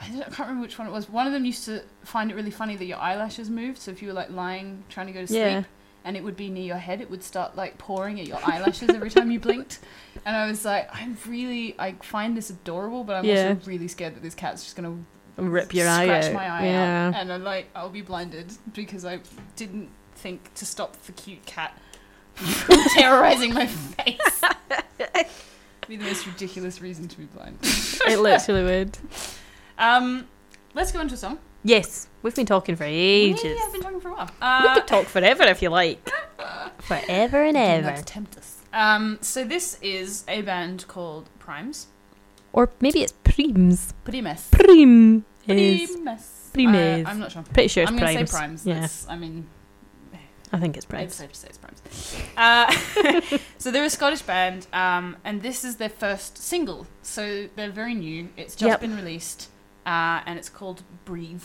can't remember which one it was. One of them used to find it really funny that your eyelashes moved. So if you were like lying, trying to go to sleep, and it would be near your head, it would start like pouring at your eyelashes every time you blinked. And I was like, I find this adorable, but I'm also really scared that this cat's just going to rip your eye out. Scratch my eye out. And I'm like, I'll be blinded because I didn't think to stop the cute cat from terrorizing my face. It'd be the most ridiculous reason to be blind. It literally would. Let's go into a song. Yes, we've been talking for ages. Yeah, I've been talking for a while. We could talk forever if you like. Forever and ever. Do not tempt us. So this is a band called Primes. Or maybe it's Primes. Primes. Primes. Primes. Primes. I'm not sure. Pretty sure it's Primes. I'm going to say Primes. Yeah. I think it's Primes. It's safe to say it's Primes. So they're a Scottish band, and this is their first single. So they're very new. It's just been released. And it's called Breathe.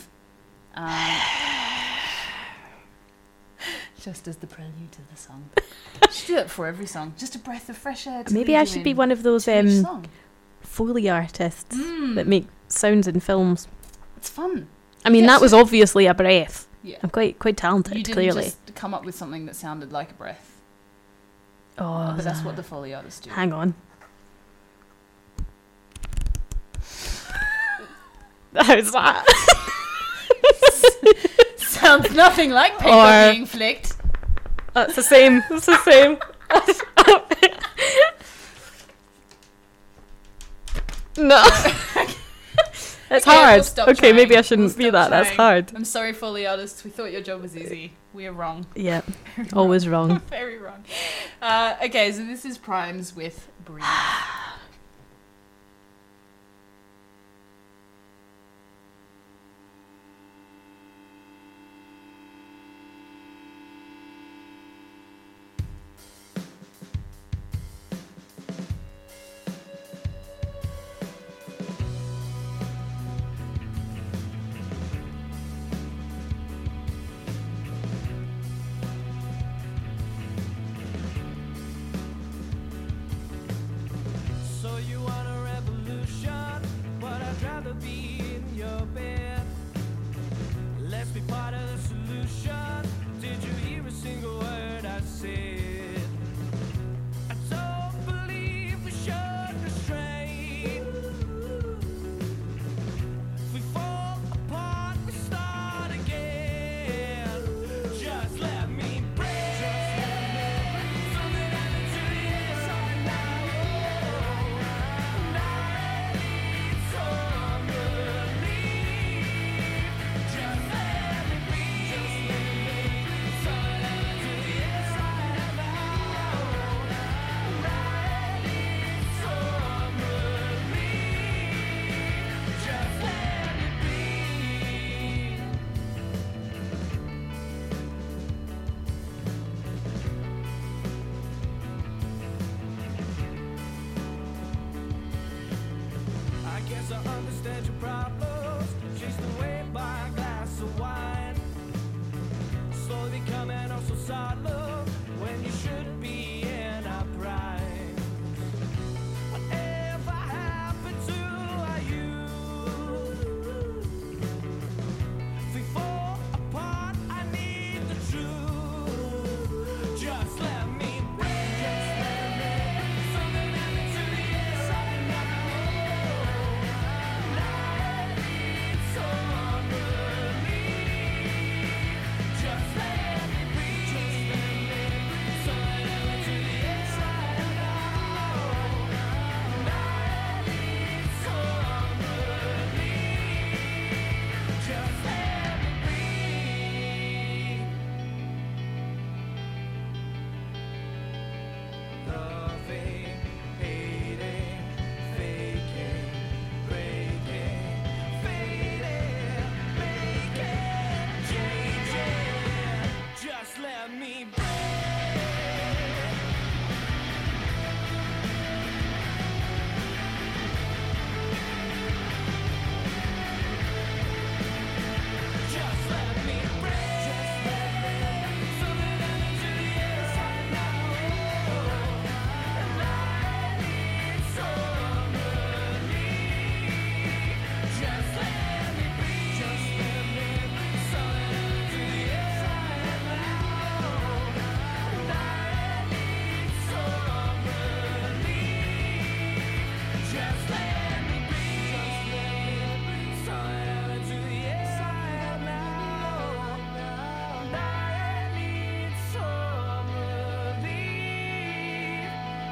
Just as the prelude to the song. I should do that for every song. Just a breath of fresh air. Maybe I should be one of those Foley artists that make sounds in films. It's fun. I mean, that was obviously a breath. Yeah. I'm quite talented, you didn't clearly. Just come up with something that sounded like a breath. Oh. But that's what the Foley artists do. Hang on. How's that? Sounds nothing like paper being flicked. That's the same. It's the same. No. It's hard. We'll okay, trying. Maybe I shouldn't be that. Trying. That's hard. I'm sorry, Foley artists. We thought your job was easy. We are wrong. Yeah. Always wrong. Very wrong. Okay, so this is Primes with Breathe.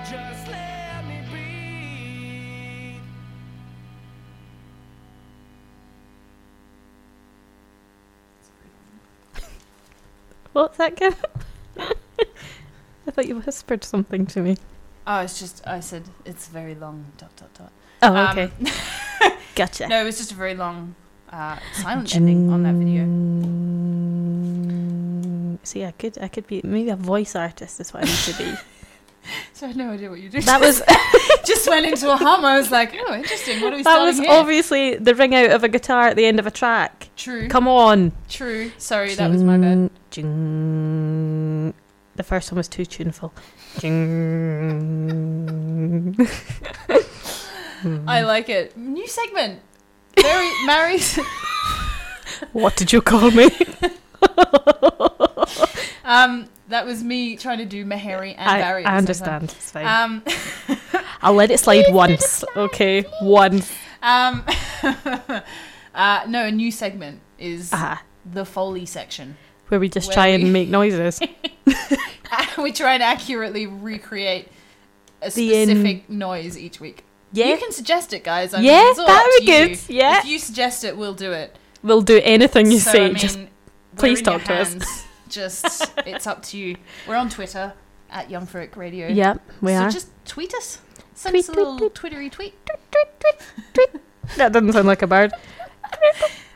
just let me breathe. What's that, Kevin? I thought you whispered something to me. Oh, it's just, I said, it's very long, ... Oh, okay. Gotcha. No, it was just a very long silent ending on that video. See, I could be, maybe a voice artist is what I need to be. So I had no idea what you did. That was... just went into a hum. I was like, oh, interesting. What are we starting here? That was obviously the ring out of a guitar at the end of a track. True. Come on. True. Sorry, that was my bad. Jing. The first one was too tuneful. I like it. New segment. Mary's. What did you call me? That was me trying to do Mahari and Barry. I understand. It's fine. I'll let it slide once. Okay, once. No, a new segment is the Foley section. Where we just try and make noises. We try and accurately recreate a specific noise each week. Yeah. You can suggest it, guys. I mean, that would be good. Yeah. If you suggest it, we'll do it. We'll do anything you say. I mean, just please talk to us. Just, it's up to you. We're on Twitter at Young Folk Radio. Yeah, we are. So just tweet us. Send us a little twittery tweet. Tweet. That doesn't sound like a bird.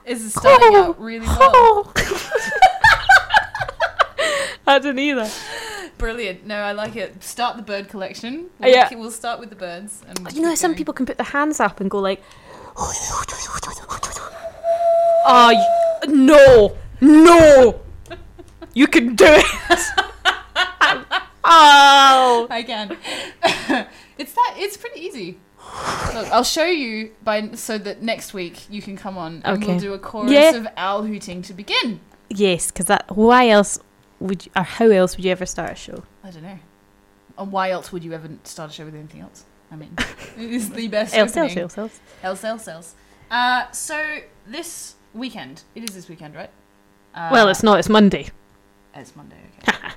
It's starting out really well. I didn't either. Brilliant. No, I like it. Start the bird collection. We'll start with the birds. And we'll some people can put their hands up and go like... Oh, no. No. You can do it. Oh. I can. It's pretty easy. Look, I'll show you so that next week you can come on and we'll do a chorus of owl hooting to begin. Yes, because why else... how else would you ever start a show? I don't know. And why else would you ever start a show with anything else? I mean, it is the best opening. Else. So this weekend, it is this weekend, right? Well, it's not. It's Monday. It's Monday, okay.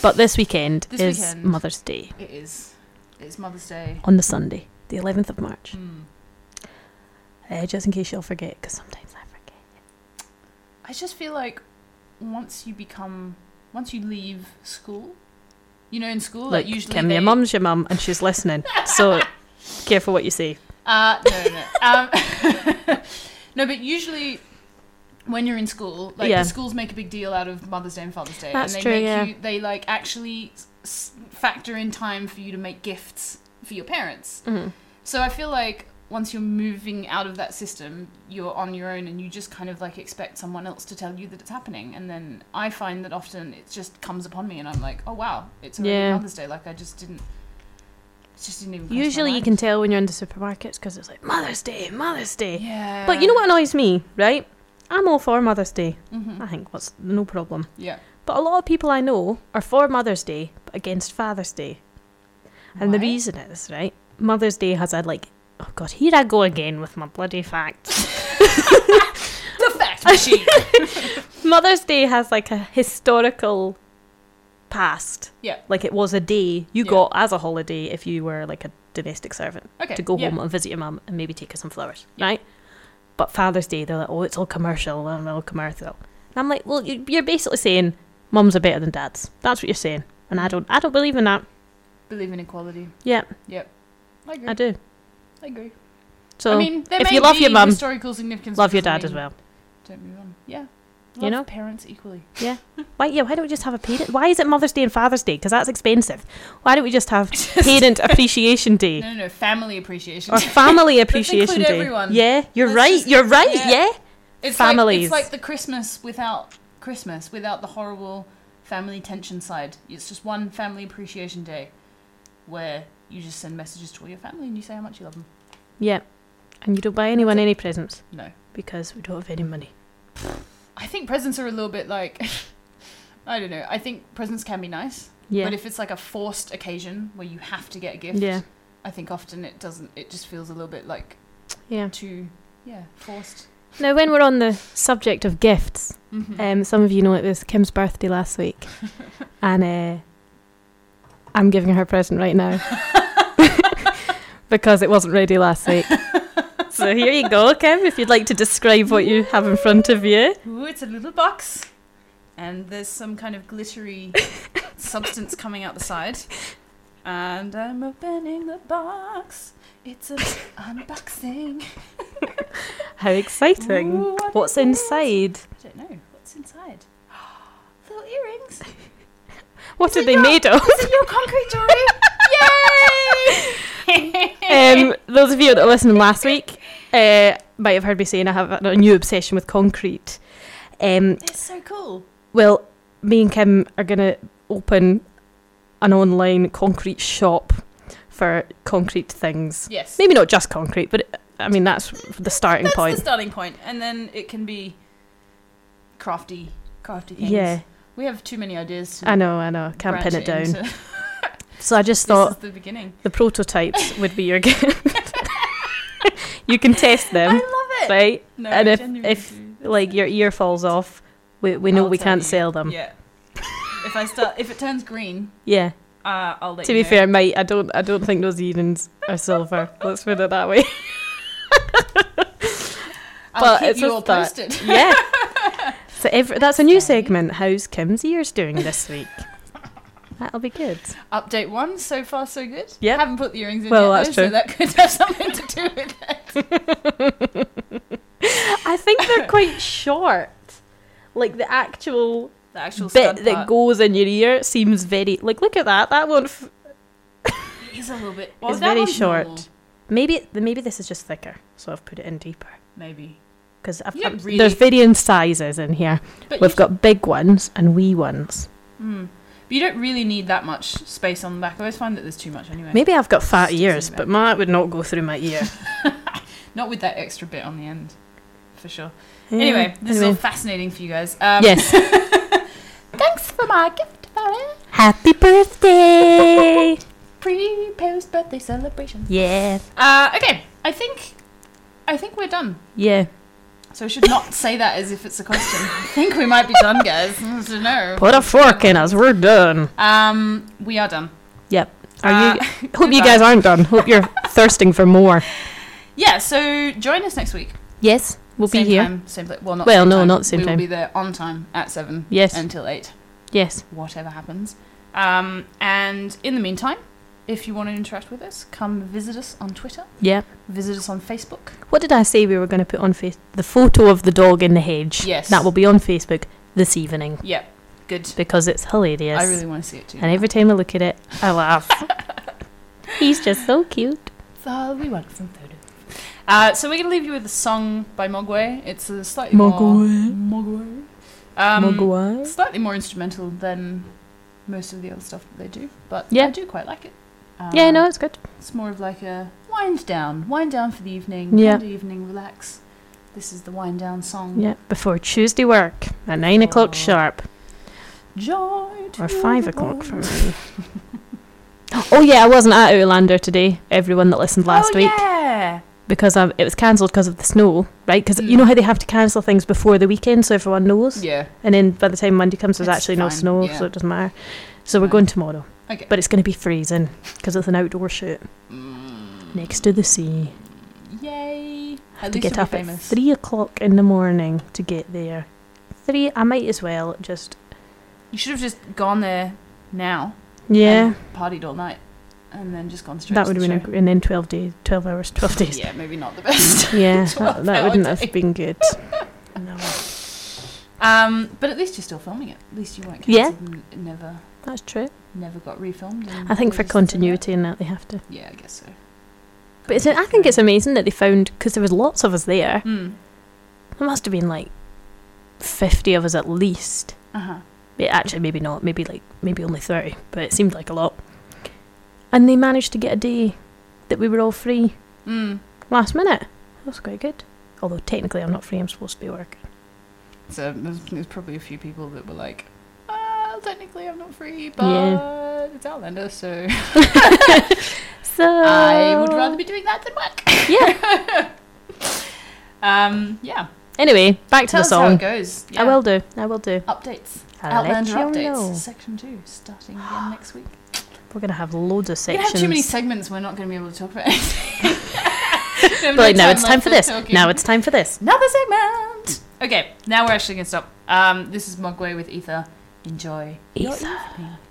But this weekend is Mother's Day. It is. It's Mother's Day. On the Sunday, the 11th of March. Mm. Just in case you'll forget, because sometimes I forget. I just feel like... Once you leave school, you know, in school, look, like usually Kim, your mum's your mum and she's listening, so careful what you say. No, but usually when you're in school, like the schools make a big deal out of Mother's Day and Father's Day, and they make you, they like actually factor in time for you to make gifts for your parents. Mm-hmm. So I feel like once you're moving out of that system, you're on your own and you just kind of like expect someone else to tell you that it's happening. And then I find that often it just comes upon me and I'm like, oh wow, it's already Mother's Day. Like it just didn't even cross my mind. Usually you can tell when you're in the supermarkets because it's like Mother's Day. Yeah. But you know what annoys me, right? I'm all for Mother's Day. Mm-hmm. I think that's no problem. Yeah. But a lot of people I know are for Mother's Day, but against Father's Day. And the reason is, right, Mother's Day has a like, oh god, here I go again with my bloody facts. The fact machine. Mother's Day has like a historical past. Yeah. Like it was a day you got as a holiday if you were like a domestic servant to go home and visit your mum and maybe take her some flowers, right? But Father's Day, they're like, oh, it's all commercial and all commercial. And I'm like, well, you're basically saying mums are better than dads. That's what you're saying, and I don't believe in that. Believe in equality. Yeah. Yep. I agree. I do. I agree. So I mean, if you love your mum, historical significance, love your dad as well. Don't move on. Yeah, love parents equally. Yeah. Why don't we just have a parent? Why is it Mother's Day and Father's Day? Because that's expensive. Why don't we just have Parent Appreciation Day? No, Family Appreciation Day. Or Family Appreciation Day. Everyone. Yeah, you're right. Yeah. It's families. Like, it's like the Christmas without the horrible family tension side. It's just one Family Appreciation Day, where you just send messages to all your family and you say how much you love them. Yeah. And you don't buy anyone any presents. No. Because we don't have any money. I think presents are a little bit like... I don't know. I think presents can be nice. Yeah. But if it's like a forced occasion where you have to get a gift, I think often it doesn't... It just feels a little bit like... Yeah. Too... Yeah. Forced. Now, when we're on the subject of gifts, some of you know it was Kim's birthday last week. And... I'm giving her a present right now. Because it wasn't ready last week. So here you go, Kim, if you'd like to describe what you have in front of you. Ooh, it's a little box. And there's some kind of glittery substance coming out the side. And I'm opening the box. It's an unboxing. How exciting. Ooh, what's inside? I don't know. What's inside? Little earrings. What are they made of? Is it your concrete jewelry? Yay! Those of you that listened last week might have heard me saying I have a new obsession with concrete. It's so cool. Well, me and Kim are going to open an online concrete shop for concrete things. Yes. Maybe not just concrete, but I mean, that's the starting point. That's the starting point. And then it can be crafty things. Yeah. We have too many ideas. I know. Can't pin it down. So I just thought the prototypes would be your gift. You can test them. I love it. Right? No, and if like your ear falls off, we know we can't sell them. Yeah. If it turns green. Yeah. I'll let you know. To be fair, mate, I don't think those earrings are silver. Let's put it that way. I'll keep you all posted. Yeah. So that's a new segment. How's Kim's ears doing this week? That'll be good. Update one, so far so good. Yeah, haven't put the earrings in yet, though, so that could have something to do with it. I think they're quite short. Like the actual bit that goes in your ear seems very like. Look at that. That one. It is a little bit. Well, it's very short. Normal. Maybe this is just thicker, so I've put it in deeper. Maybe. Because really there's varying sizes in here. But we've got big ones and wee ones. Mm. But you don't really need that much space on the back. I always find that there's too much anyway. Maybe I've got fat ears, but mine would not go through my ear. Not with that extra bit on the end, for sure. Yeah, anyway, this is all fascinating for you guys. Yes. Thanks for my gift, Farah. Happy birthday! Pre-post birthday celebration. Yeah. Okay, I think we're done. Yeah. So I should not say that as if it's a question. I think we might be done, guys. I don't know. Put a fork in us. We're done. We are done. Yep. Hope you guys aren't done. Hope you're thirsting for more. Yeah, so join us next week. Yes, we'll be here. Same time. Not the same time. We'll be there on time at 7. Yes. Until 8. Yes. Whatever happens. And in the meantime, if you want to interact with us, come visit us on Twitter. Yeah. Visit us on Facebook. What did I say we were going to put on Facebook? The photo of the dog in the hedge. Yes. That will be on Facebook this evening. Yeah. Good. Because it's hilarious. I really want to see it too. And now, every time I look at it, I laugh. He's just so cute. So we want some photos. So we're going to leave you with a song by Mogwai. It's a slightly Mogwai. Slightly more instrumental than most of the other stuff that they do. But yeah. I do quite like it. It's good. It's more of like a wind down for the evening. Yeah. Evening, relax. This is the wind down song. Yeah, before Tuesday work at 9 o'clock sharp. Joy to or 5 o'clock for me. Oh yeah, I wasn't at Outlander today. Everyone that listened last week. Yeah. Because it was cancelled because of the snow, right? Because you know how they have to cancel things before the weekend so everyone knows. Yeah. And then by the time Monday comes, there's actually no snow, so it doesn't matter. So we're going tomorrow. Okay. But it's going to be freezing because it's an outdoor shoot next to the sea. Yay! I have to get up at 3 o'clock in the morning to get there. 3. I might as well just. You should have just gone there now. Yeah. And partied all night, and then just gone straight. That would have been, and then 12 hours, 12 days. Yeah, maybe not the best. Yeah, that wouldn't have been good. No. But at least you're still filming it. At least you weren't cancelled. Yeah. Never. That's true. Never got refilmed. I think for continuity and that they have to. Yeah, I guess so. But I think it's amazing that they found, because there was lots of us there. Mm. There must have been like 50 of us at least. Uh-huh. Actually, maybe not. Maybe only 30. But it seemed like a lot. And they managed to get a day that we were all free. Mm. Last minute. That was quite good. Although technically I'm not free. I'm supposed to be working. So there's probably a few people that were like, technically I'm not free, but it's Outlander, so I would rather be doing that than work. Yeah. Anyway, back to the song. How it goes. Yeah. I will do. Updates. Outlander updates. Section 2 starting again next week. We're going to have loads of sections. We have too many segments, we're not going to be able to talk about anything. Now it's time for this. Another segment! Okay, now we're actually going to stop. This is Mogwai with Ether. Enjoy your evening.